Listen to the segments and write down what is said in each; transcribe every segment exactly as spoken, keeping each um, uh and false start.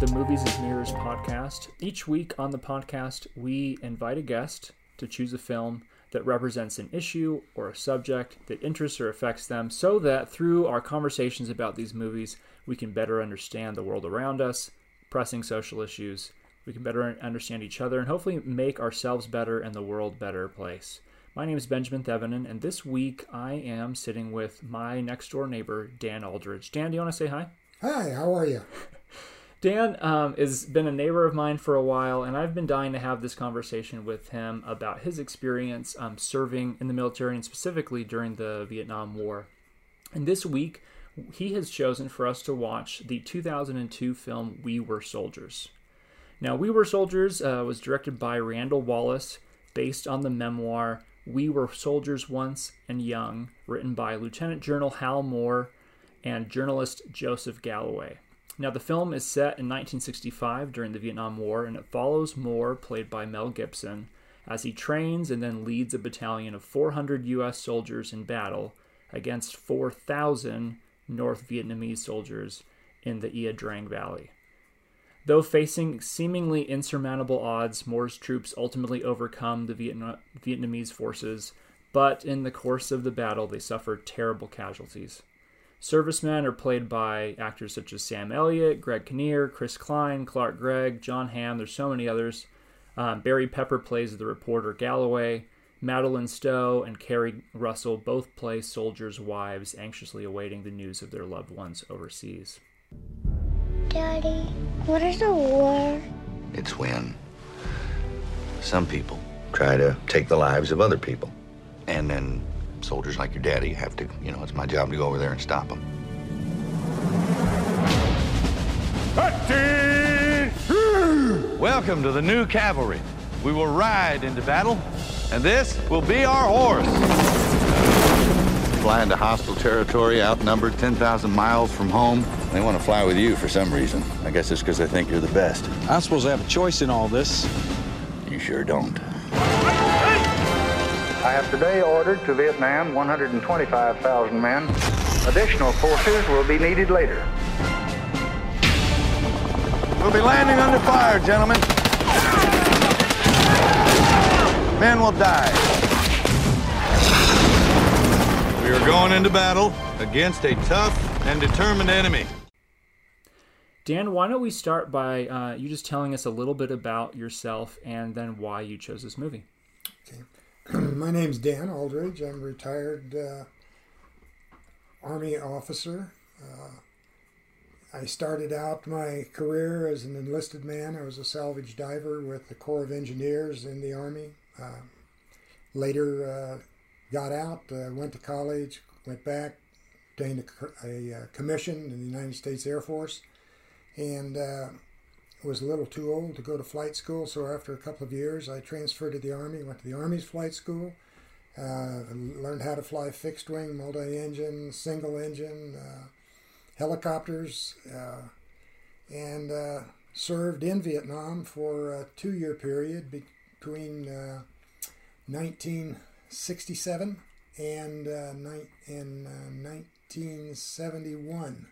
the Movies as Mirrors podcast. Each week on the podcast, we invite a guest to choose a film that represents an issue or a subject that interests or affects them, so that through our conversations about these movies, we can better understand the world around us, pressing social issues. We can better understand each other and hopefully make ourselves better and the world a better place. My name is Benjamin Thevenin, and this week I am sitting with my next door neighbor, Dan Aldridge. Dan, do you want to say hi? Hi, how are you? Dan um, has been a neighbor of mine for a while, and I've been dying to have this conversation with him about his experience um, serving in the military, and specifically during the Vietnam War. And this week, he has chosen for us to watch the two thousand two film We Were Soldiers. Now, We Were Soldiers uh, was directed by Randall Wallace, based on the memoir We Were Soldiers Once and Young, written by Lieutenant Colonel Hal Moore and journalist Joseph Galloway. Now, the film is set in nineteen sixty-five during the Vietnam War, and it follows Moore, played by Mel Gibson, as he trains and then leads a battalion of four hundred U S soldiers in battle against four thousand North Vietnamese soldiers in the Ia Drang Valley. Though facing seemingly insurmountable odds, Moore's troops ultimately overcome the Vietna- Vietnamese forces, but in the course of the battle, they suffered terrible casualties. Servicemen are played by actors such as Sam Elliott, Greg Kinnear, Chris Klein, Clark Gregg, John Hamm, there's so many others. Um, Barry Pepper plays the reporter Galloway. Madeline Stowe and Carrie Russell both play soldiers' wives, anxiously awaiting the news of their loved ones overseas. Daddy, what is a war? It's when some people try to take the lives of other people. And then soldiers like your daddy have to, you know, it's my job to go over there and stop them. Welcome to the new cavalry. We will ride into battle, and this will be our horse. Fly into hostile territory, outnumbered ten thousand miles from home. They want to fly with you for some reason. I guess it's because they think you're the best. I'm supposed to have a choice in all this. You sure don't. I have today ordered to Vietnam one hundred twenty-five thousand men. Additional forces will be needed later. We'll be landing under fire, gentlemen. Men will die. We are going into battle against a tough and determined enemy. Dan, why don't we start by uh, you just telling us a little bit about yourself and then why you chose this movie. Okay. My name's Dan Aldridge. I'm a retired uh, Army officer. Uh, I started out my career as an enlisted man. I was a salvage diver with the Corps of Engineers in the Army. Uh, later uh, got out, uh, went to college, went back, obtained a, a, a commission in the United States Air Force, and uh, was a little too old to go to flight school, so after a couple of years I transferred to the Army, went to the Army's flight school, uh, learned how to fly fixed wing, multi-engine, single engine, uh, helicopters, uh, and uh, served in Vietnam for a two-year period between uh, nineteen sixty-seven and, uh, ni- and uh, nineteen seventy-one.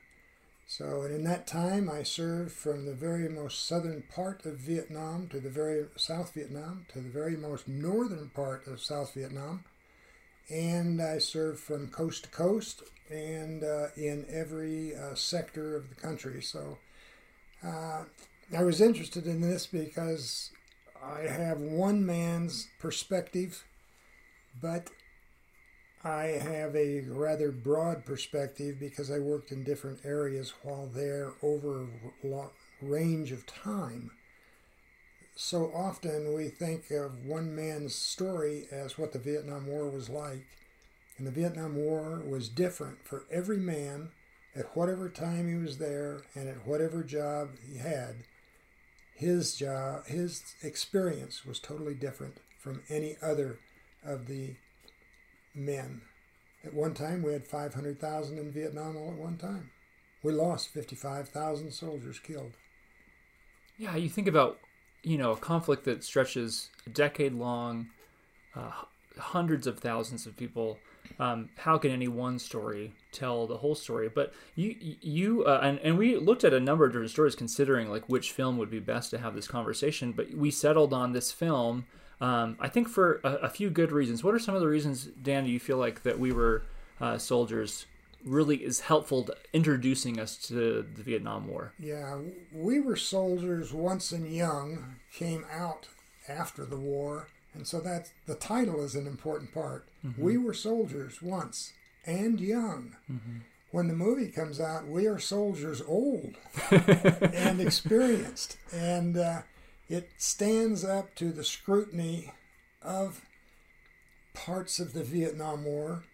So, and in that time, I served from the very most southern part of Vietnam to the very South Vietnam to the very most northern part of South Vietnam. And I served from coast to coast and uh, in every uh, sector of the country. So, uh, I was interested in this because I have one man's perspective, but I have a rather broad perspective because I worked in different areas while there over a range of time. So often we think of one man's story as what the Vietnam War was like, and the Vietnam War was different for every man at whatever time he was there and at whatever job he had. His job, his experience was totally different from any other of the men. At one time, we had five hundred thousand in Vietnam all at one time. We lost fifty-five thousand soldiers killed. Yeah, you think about, you know, a conflict that stretches a decade long, uh, hundreds of thousands of people um, how can any one story tell the whole story? But you, you, uh, and, and we looked at a number of different stories considering like which film would be best to have this conversation, but we settled on this film, um, I think for a, a few good reasons. What are some of the reasons, Dan, do you feel like that We Were uh, Soldiers really is helpful to introducing us to the Vietnam War? Yeah, We Were Soldiers Once and Young came out after the war, and so that's, the title is an important part. Mm-hmm. We Were Soldiers Once and Young. Mm-hmm. When the movie comes out, we are soldiers old and experienced, and uh, it stands up to the scrutiny of parts of the Vietnam War,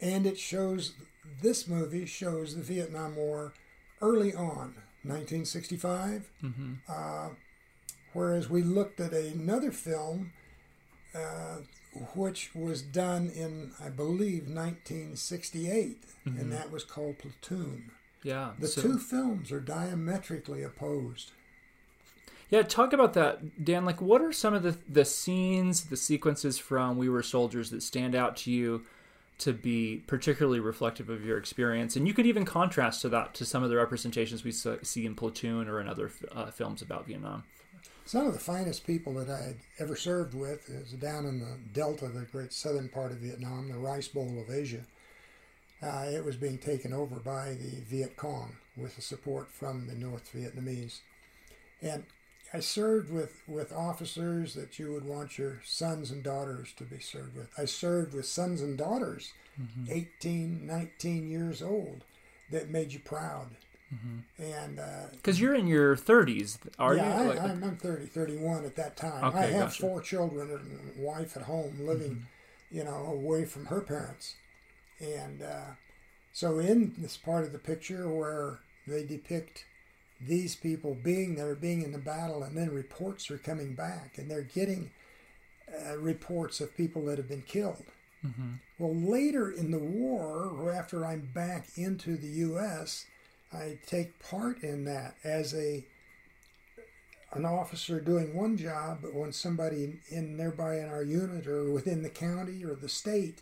and it shows... This movie shows the Vietnam War early on, nineteen sixty-five, mm-hmm. uh, whereas we looked at another film uh, which was done in, I believe, nineteen sixty-eight, mm-hmm. and that was called Platoon. Yeah, the so... two films are diametrically opposed. Yeah, talk about that, Dan. Like, what are some of the, the scenes, the sequences from We Were Soldiers that stand out to you to be particularly reflective of your experience? And you could even contrast to that to some of the representations we see in Platoon or in other uh, films about Vietnam. Some of the finest people that I had ever served with is down in the delta, the great southern part of Vietnam, the rice bowl of Asia. Uh, it was being taken over by the Viet Cong with the support from the North Vietnamese. And I served with, with officers that you would want your sons and daughters to be served with. I served with sons and daughters, mm-hmm. eighteen, nineteen years old, that made you proud. Mm-hmm. And because uh, you're in your thirties, are yeah, you? Yeah, I'm, I'm thirty, thirty-one at that time. Okay, I have gotcha. four children and a wife at home living, mm-hmm. you know, away from her parents. And uh, so in this part of the picture where they depict these people being there, being in the battle, and then reports are coming back, and they're getting uh, reports of people that have been killed. Mm-hmm. Well, later in the war, or after I'm back into the U S, I take part in that as a an officer doing one job, but when somebody in nearby in our unit or within the county or the state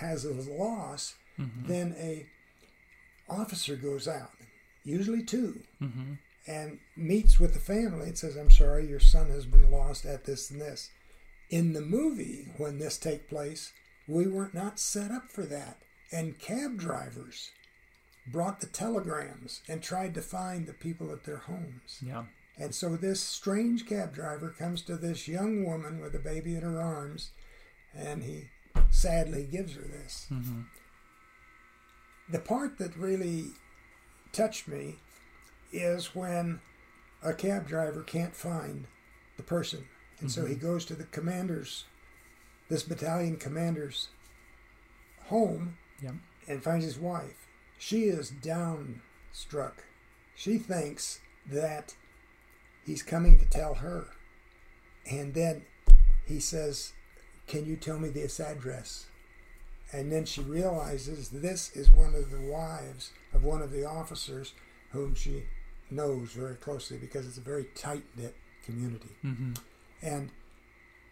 has a loss, mm-hmm. then a officer goes out, usually two, mm-hmm. and meets with the family and says, I'm sorry, your son has been lost at this and this. In the movie, when this take place, we were not set up for that. And cab drivers brought the telegrams and tried to find the people at their homes. Yeah. And so this strange cab driver comes to this young woman with a baby in her arms, and he sadly gives her this. Mm-hmm. The part that really touched me is when a cab driver can't find the person, and mm-hmm. so he goes to the commander's, this battalion commander's home, yep. and finds his wife. She is downstruck. She thinks that he's coming to tell her, and then he says, can you tell me this address? And then she realizes this is one of the wives of one of the officers whom she knows very closely, because it's a very tight-knit community. Mm-hmm. And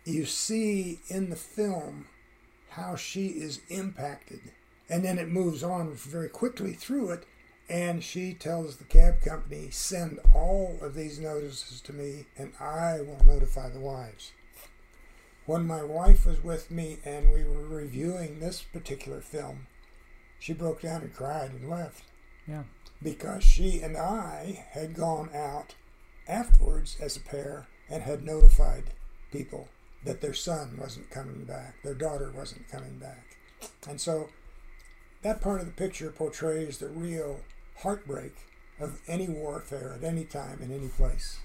you see in the film how she is impacted. And then it moves on very quickly through it, and she tells the cab company, send all of these notices to me, and I will notify the wives. When my wife was with me and we were reviewing this particular film, she broke down and cried and left. Yeah. Because she and I had gone out afterwards as a pair and had notified people that their son wasn't coming back, their daughter wasn't coming back. And so that part of the picture portrays the real heartbreak of any warfare at any time in any place.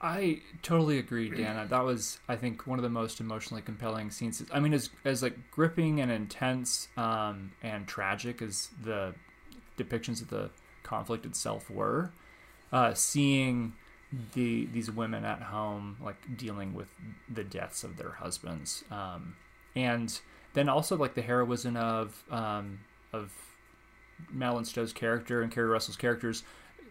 I totally agree, Dan. That was, I think, one of the most emotionally compelling scenes. I mean, as as like gripping and intense um, and tragic as the depictions of the conflict itself were, uh, seeing the these women at home like dealing with the deaths of their husbands, um, and then also like the heroism of um, of Madeline Stowe's character and Carrie Russell's characters,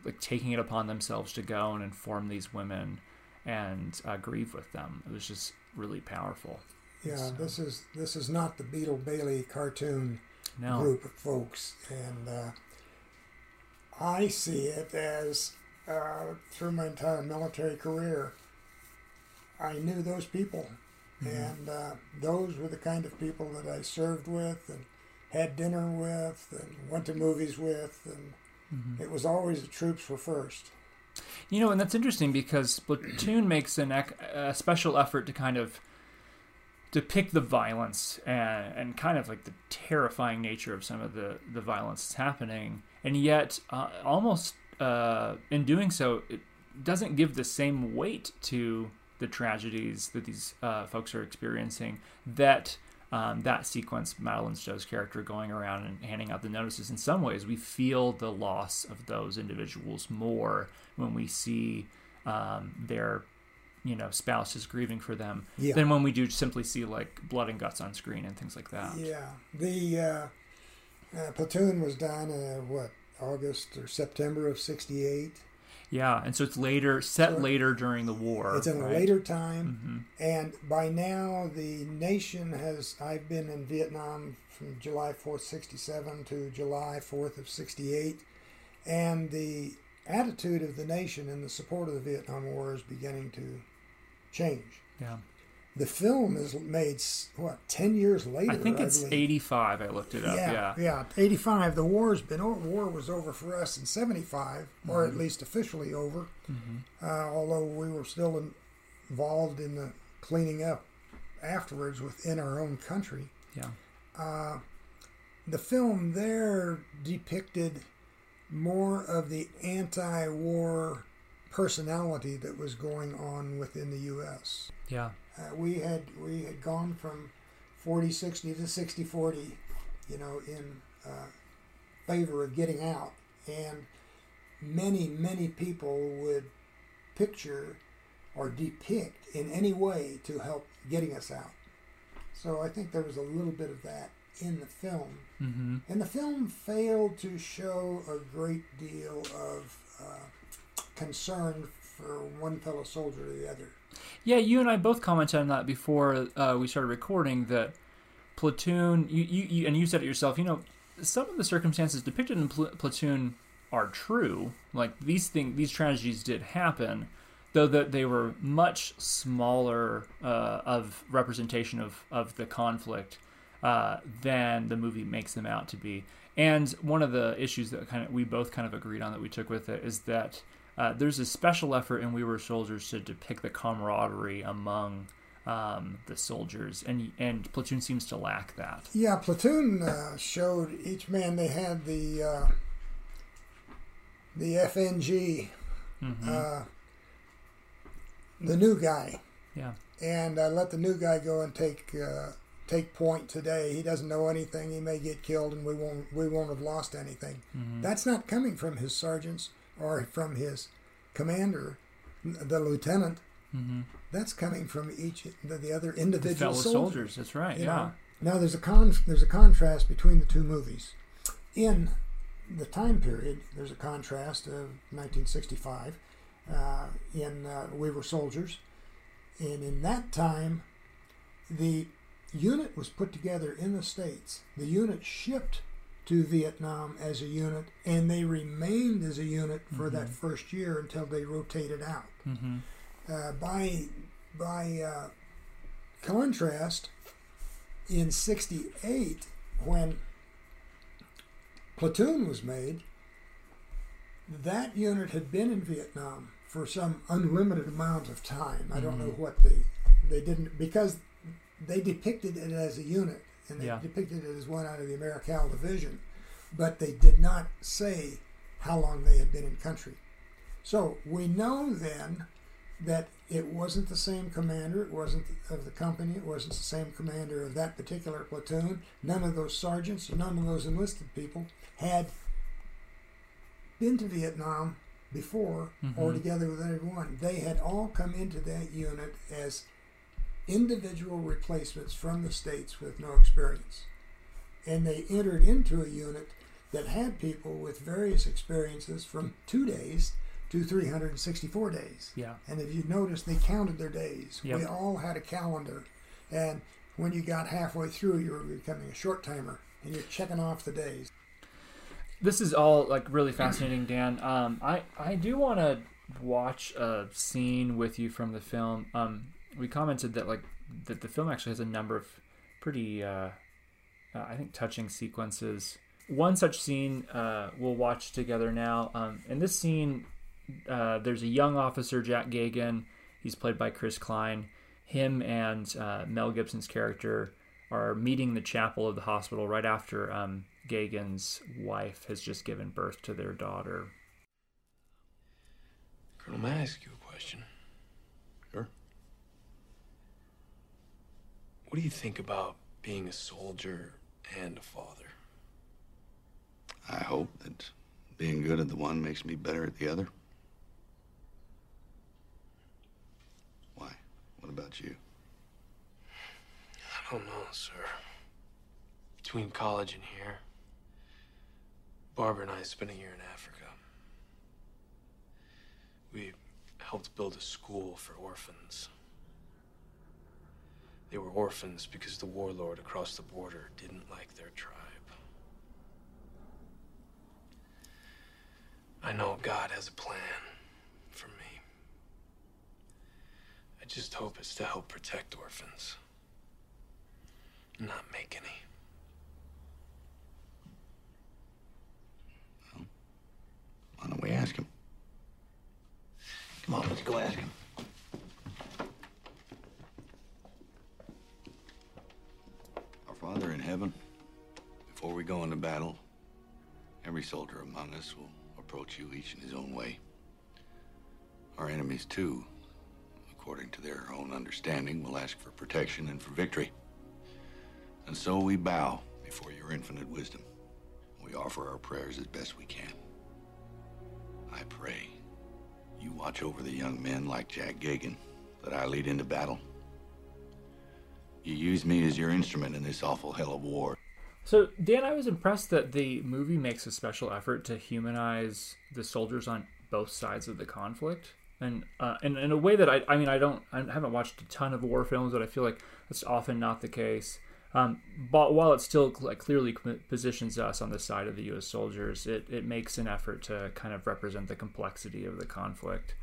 like taking it upon themselves to go and inform these women and uh, grieve with them. It was just really powerful. Yeah, so. this is this is not the Beetle Bailey cartoon no. group of folks, and uh, I see it as uh, through my entire military career, I knew those people, mm-hmm. and uh, those were the kind of people that I served with and had dinner with and went to movies with, and mm-hmm. it was always the troops were first. You know, and that's interesting because Platoon makes an ec- a special effort to kind of depict the violence and, and kind of like the terrifying nature of some of the, the violence that's happening. And yet, uh, almost uh, in doing so, it doesn't give the same weight to the tragedies that these uh, folks are experiencing that... Um, that sequence, Madeline Stowe's character going around and handing out the notices, in some ways we feel the loss of those individuals more when we see um, their, you know, spouses grieving for them yeah. than when we do simply see like blood and guts on screen and things like that. Yeah, the uh, uh, Platoon was done uh, what August or September of sixty-eight. Yeah, and so it's later, set so later during the war. It's in right? a later time, mm-hmm. and by now the nation has, I've been in Vietnam from July fourth, sixty-seven to July fourth of sixty-eight, and the attitude of the nation and the support of the Vietnam War is beginning to change. Yeah. The film is made, what, ten years later? I think it's I eighty-five, I looked it up, yeah. Yeah, yeah. eighty-five, the war's been over, war was over for us in seventy-five, mm-hmm. or at least officially over, mm-hmm. uh, although we were still in, involved in the cleaning up afterwards within our own country. Yeah. Uh, the film there depicted more of the anti-war personality that was going on within the U S Yeah. Uh, we had we had gone from forty sixty to sixty forty, you know, in uh, favor of getting out. And many, many people would picture or depict in any way to help getting us out. So I think there was a little bit of that in the film. Mm-hmm. And the film failed to show a great deal of uh, concern for one fellow soldier or the other. Yeah, you and I both commented on that before uh, we started recording, that Platoon, you, you, you, and you said it yourself, you know, some of the circumstances depicted in Pl- Platoon are true. Like, these thing, these tragedies did happen, though that they were much smaller uh, of representation of, of the conflict uh, than the movie makes them out to be. And one of the issues that kind of we both kind of agreed on that we took with it is that Uh, there's a special effort in We Were Soldiers to depict the camaraderie among um, the soldiers, and and Platoon seems to lack that. Yeah, Platoon uh, showed each man. They had the uh, the F N G, mm-hmm. uh, the new guy. Yeah, and I let the new guy go and take uh, take point today. He doesn't know anything. He may get killed, and we won't we won't have lost anything. Mm-hmm. That's not coming from his sergeants or from his commander, the lieutenant. Mm-hmm. That's coming from each the, the other individual the fellow soldiers. soldiers. That's right. You yeah. know? Now there's a con there's a contrast between the two movies. In the time period, there's a contrast of nineteen sixty-five uh, in uh, We Were Soldiers, and in that time, the unit was put together in the States. The unit shipped to Vietnam as a unit, and they remained as a unit for mm-hmm. that first year until they rotated out. Mm-hmm. Uh, by by uh, contrast, in sixty-eight, when Platoon was made, that unit had been in Vietnam for some unlimited amount of time. I don't mm-hmm. know what they, they didn't, because they depicted it as a unit. And they yeah. depicted it as one out of the Americal Division, but they did not say how long they had been in country. So we know then that it wasn't the same commander, it wasn't of the company, it wasn't the same commander of that particular platoon. None of those sergeants, none of those enlisted people had been to Vietnam before mm-hmm. or together with anyone. They had all come into that unit as individual replacements from the States with no experience. And they entered into a unit that had people with various experiences from two days to three hundred sixty-four days. Yeah. And if you notice, they counted their days. Yep. We all had a calendar. And when you got halfway through, you were becoming a short timer, and you're checking off the days. This is all like really fascinating, Dan. Um, I I do want to watch a scene with you from the film. Um, we commented that like that the film actually has a number of pretty, uh, uh, I think, touching sequences. One such scene uh, we'll watch together now. Um, in this scene, uh, there's a young officer, Jack Gagan. He's played by Chris Klein. Him and uh, Mel Gibson's character are meeting the chapel of the hospital right after um, Gagan's wife has just given birth to their daughter. Colonel, may I ask you a question? Sure. What do you think about being a soldier and a father? I hope that being good at the one makes me better at the other. Why? What about you? I don't know, sir. Between college and here, Barbara and I spent a year in Africa. We helped build a school for orphans. They were orphans because the warlord across the border didn't like their tribe. I know God has a plan for me. I just hope it's to help protect orphans, not make any. Well, why don't we ask him? Come on, let's go ask him. Our Father in heaven, before we go into battle, every soldier among us will approach you each in his own way. Our enemies, too, according to their own understanding, will ask for protection and for victory. And so we bow before your infinite wisdom. We offer our prayers as best we can. I pray you watch over the young men like Jack Gagan that I lead into battle. You use me as your instrument in this awful hell of war. So, Dan, I was impressed that the movie makes a special effort to humanize the soldiers on both sides of the conflict, and uh, and in a way that I, I mean, I don't, I haven't watched a ton of war films, but I feel like that's often not the case. Um, but while it still cl- clearly positions us on the side of the U S soldiers, it it makes an effort to kind of represent the complexity of the conflict.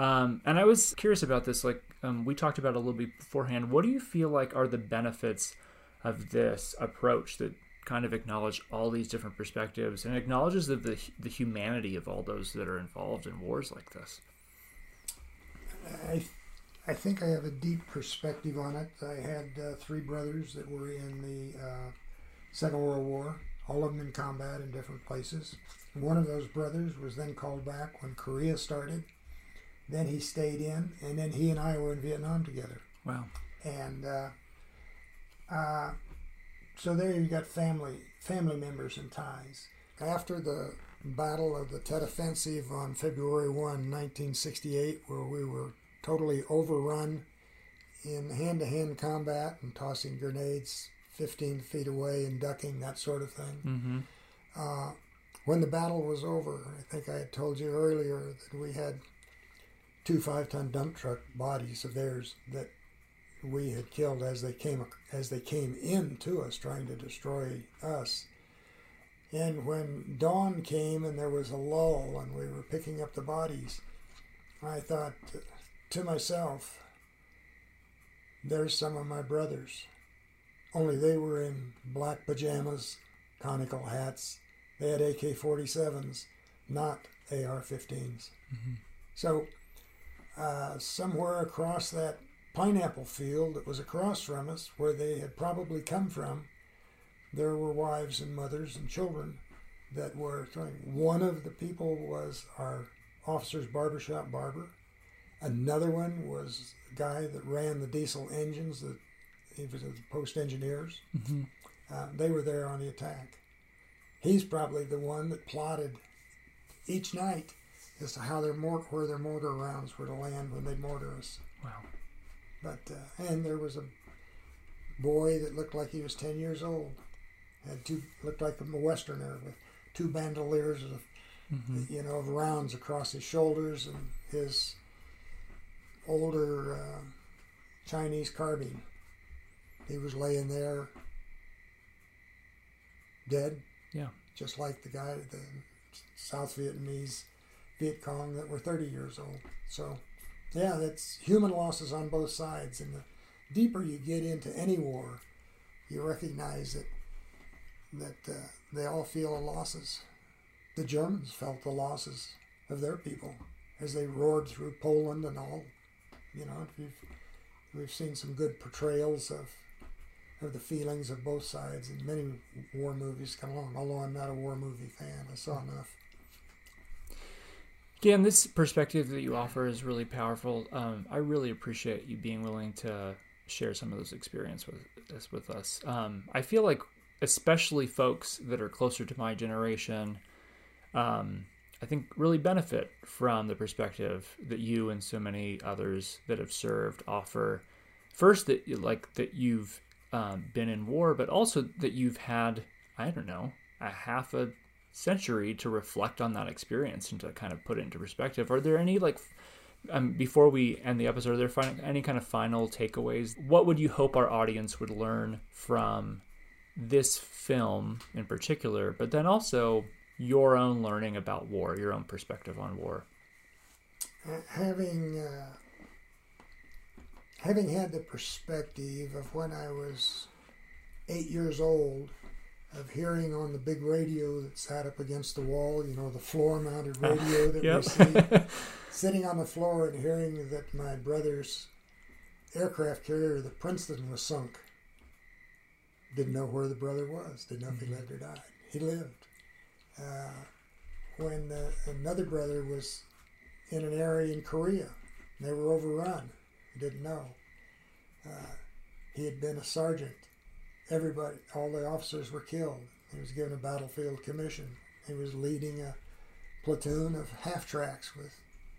Um, and I was curious about this, like um, we talked about it a little bit beforehand. What do you feel like are the benefits of this approach that kind of acknowledges all these different perspectives and acknowledges the, the the humanity of all those that are involved in wars like this? I I think I have a deep perspective on it. I had uh, three brothers that were in the uh, Second World War, all of them in combat in different places. One of those brothers was then called back when Korea started. Then he stayed in, and then he and I were in Vietnam together. Wow. And uh, Uh, so there you got family family members and ties. After the Battle of the Tet Offensive on February first, nineteen sixty-eight, where we were totally overrun in hand-to-hand combat and tossing grenades fifteen feet away and ducking, that sort of thing. Mm-hmm. Uh, when the battle was over, I think I had told you earlier that we had two five-ton dump truck bodies of theirs that we had killed as they came as they came in to us, trying to destroy us. And when dawn came and there was a lull and we were picking up the bodies, I thought to myself, there's some of my brothers, only they were in black pajamas, conical hats. They had A K forty-sevens, not A R fifteens. Mm-hmm. So uh, somewhere across that pineapple field that was across from us, where they had probably come from, there were wives and mothers and children that were trying. One of the people was our officer's barbershop barber. Another one was the guy that ran the diesel engines, that he was the post engineers. Mm-hmm. Uh, they were there on the attack. He's probably the one that plotted each night as to how their mor- where their mortar rounds were to land when they'd mortar us. Wow. But uh, and there was a boy that looked like he was ten years old, had two looked like a Westerner with two bandoliers of mm-hmm. you know of rounds across his shoulders and his older uh, Chinese carbine He was laying there dead. Yeah. Just like the guy, the South Vietnamese Viet Cong that were thirty years old. So, yeah, that's human losses on both sides. And the deeper you get into any war, you recognize that that uh, they all feel the losses. The Germans felt the losses of their people as they roared through Poland and all. You know, we've we've seen some good portrayals of of the feelings of both sides, and many war movies come along, although I'm not a war movie fan. I saw enough. Again, this perspective that you offer is really powerful. Um, I really appreciate you being willing to share some of those experiences with us. With us. Um, I feel like, especially folks that are closer to my generation, um, I think really benefit from the perspective that you and so many others that have served offer. First, that like that you've Um, been in war, but also that you've had, I don't know, a half a century to reflect on that experience and to kind of put it into perspective. Are there any, like, um, before we end the episode, are there fi- any kind of final takeaways? What would you hope our audience would learn from this film in particular, but then also your own learning about war, your own perspective on war? Having... Uh... Having had the perspective of when I was eight years old, of hearing on the big radio that sat up against the wall, you know, the floor-mounted radio that yep. we see, sitting on the floor and hearing that my brother's aircraft carrier, the Princeton, was sunk. Didn't know where the brother was. Didn't know if he lived or died. He lived. Uh, when uh, another brother was in an area in Korea, they were overrun. Didn't know. Uh, he had been a sergeant. Everybody, all the officers were killed. He was given a battlefield commission. He was leading a platoon of half-tracks with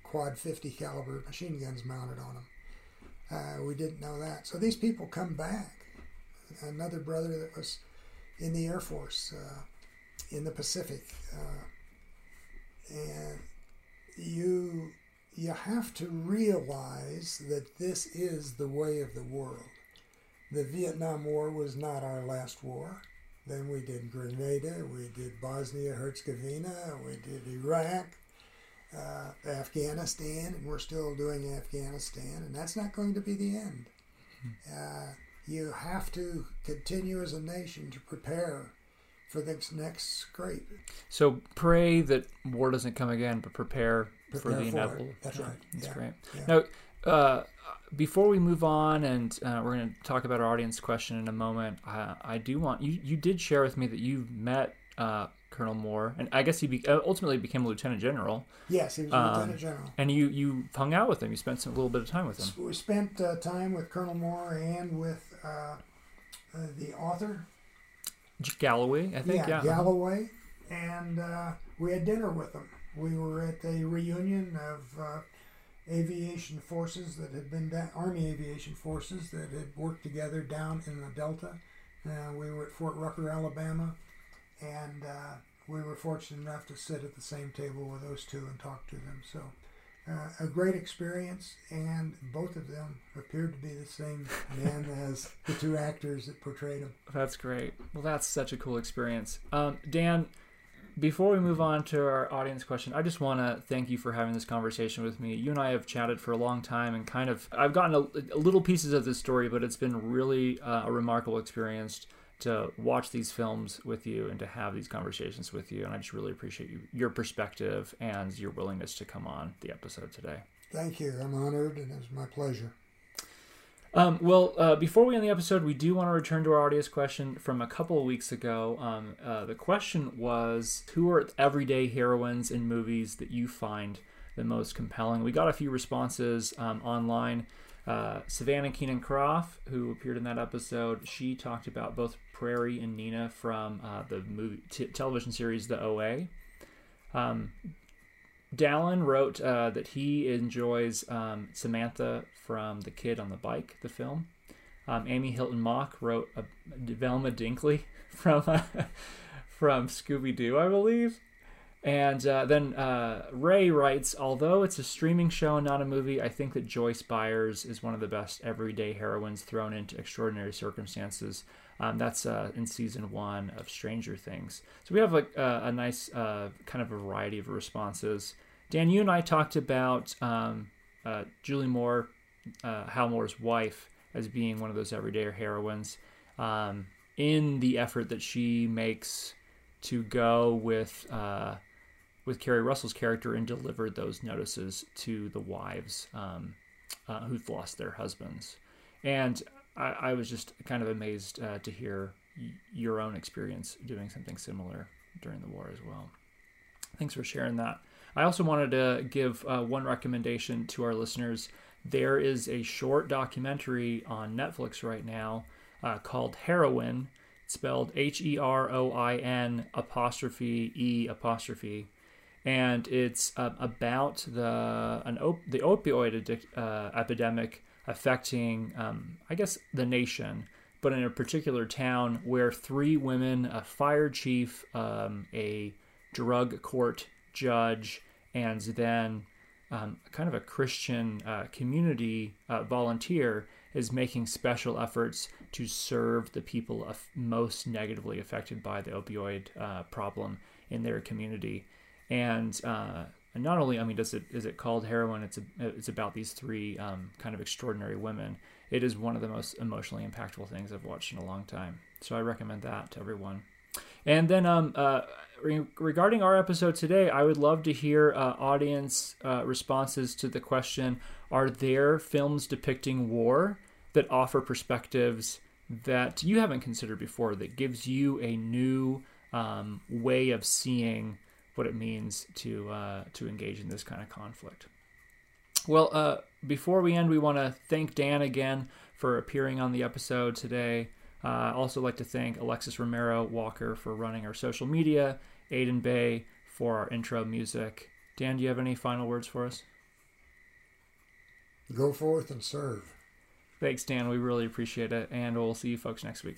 quad fifty caliber machine guns mounted on them. Uh, we didn't know that. So these people come back. Another brother that was in the Air Force, uh, in the Pacific. Uh, and you... You have to realize that this is the way of the world. The Vietnam War was not our last war. Then we did Grenada, we did Bosnia-Herzegovina, we did Iraq, uh, Afghanistan, and we're still doing Afghanistan, and that's not going to be the end. Uh, you have to continue as a nation to prepare for this next scrape. So pray that war doesn't come again, but prepare... for the inevitable. That's right. That's yeah. great. Yeah. Now, uh, before we move on, and uh, we're going to talk about our audience question in a moment, I, I do want, you You did share with me that you met uh, Colonel Moore, and I guess he be, ultimately became a lieutenant general. Yes, he was a um, lieutenant general. And you, you hung out with him. You spent some, a little bit of time with him. We spent uh, time with Colonel Moore and with uh, uh, the author. Galloway, I think. Yeah, yeah. Galloway. And uh, we had dinner with him. We were at a reunion of uh, aviation forces that had been down, Army aviation forces that had worked together down in the Delta. Uh, we were at Fort Rucker, Alabama, and uh, we were fortunate enough to sit at the same table with those two and talk to them. So uh, a great experience, and both of them appeared to be the same man as the two actors that portrayed them. That's great. Well, that's such a cool experience. Um, Dan... Before we move on to our audience question, I just want to thank you for having this conversation with me. You and I have chatted for a long time, and kind of, I've gotten a, a little pieces of this story, but it's been really uh, a remarkable experience to watch these films with you and to have these conversations with you. And I just really appreciate you, your perspective and your willingness to come on the episode today. Thank you. I'm honored, and it's my pleasure. Um, well, uh, before we end the episode, we do want to return to our audience question from a couple of weeks ago. Um, uh, the question was, who are everyday heroines in movies that you find the most compelling? We got a few responses um, online. Uh, Savannah Keenan-Croft, who appeared in that episode, she talked about both Prairie and Nina from uh, the movie t- television series The O A. Um, Dallin wrote uh, that he enjoys um, Samantha from The Kid on the Bike, the film. Um, Amy Hilton Mock wrote uh, Velma Dinkley from uh, from Scooby-Doo, I believe. And uh, then uh, Ray writes, although it's a streaming show and not a movie, I think that Joyce Byers is one of the best everyday heroines thrown into extraordinary circumstances. Um, that's uh, in season one of Stranger Things. So we have like a, a nice uh, kind of a variety of responses. Dan, you and I talked about um, uh, Julie Moore, uh, Hal Moore's wife, as being one of those everyday heroines um, in the effort that she makes to go with... Uh, with Carrie Russell's character and delivered those notices to the wives um, uh, who've lost their husbands. And I, I was just kind of amazed uh, to hear y- your own experience doing something similar during the war as well. Thanks for sharing that. I also wanted to give uh, one recommendation to our listeners. There is a short documentary on Netflix right now uh, called Heroin, spelled H E R O I N apostrophe E apostrophe. And it's uh, about the an op- the opioid addic- uh, epidemic affecting, um, I guess, the nation, but in a particular town where three women, a fire chief, um, a drug court judge, and then um, kind of a Christian uh, community uh, volunteer is making special efforts to serve the people af- most negatively affected by the opioid uh, problem in their community. And, uh, and not only, I mean, does it is it called Heroin? It's a, it's about these three um, kind of extraordinary women. It is one of the most emotionally impactful things I've watched in a long time. So I recommend that to everyone. And then um, uh, re- regarding our episode today, I would love to hear uh, audience uh, responses to the question: are there films depicting war that offer perspectives that you haven't considered before? That gives you a new um, way of seeing what it means to uh, to engage in this kind of conflict. Well, uh, before we end, we want to thank Dan again for appearing on the episode today. Uh, also like to thank Alexis Romero Walker for running our social media, Aiden Bay for our intro music. Dan, do you have any final words for us? Go forth and serve. Thanks, Dan. We really appreciate it, and we'll see you folks next week.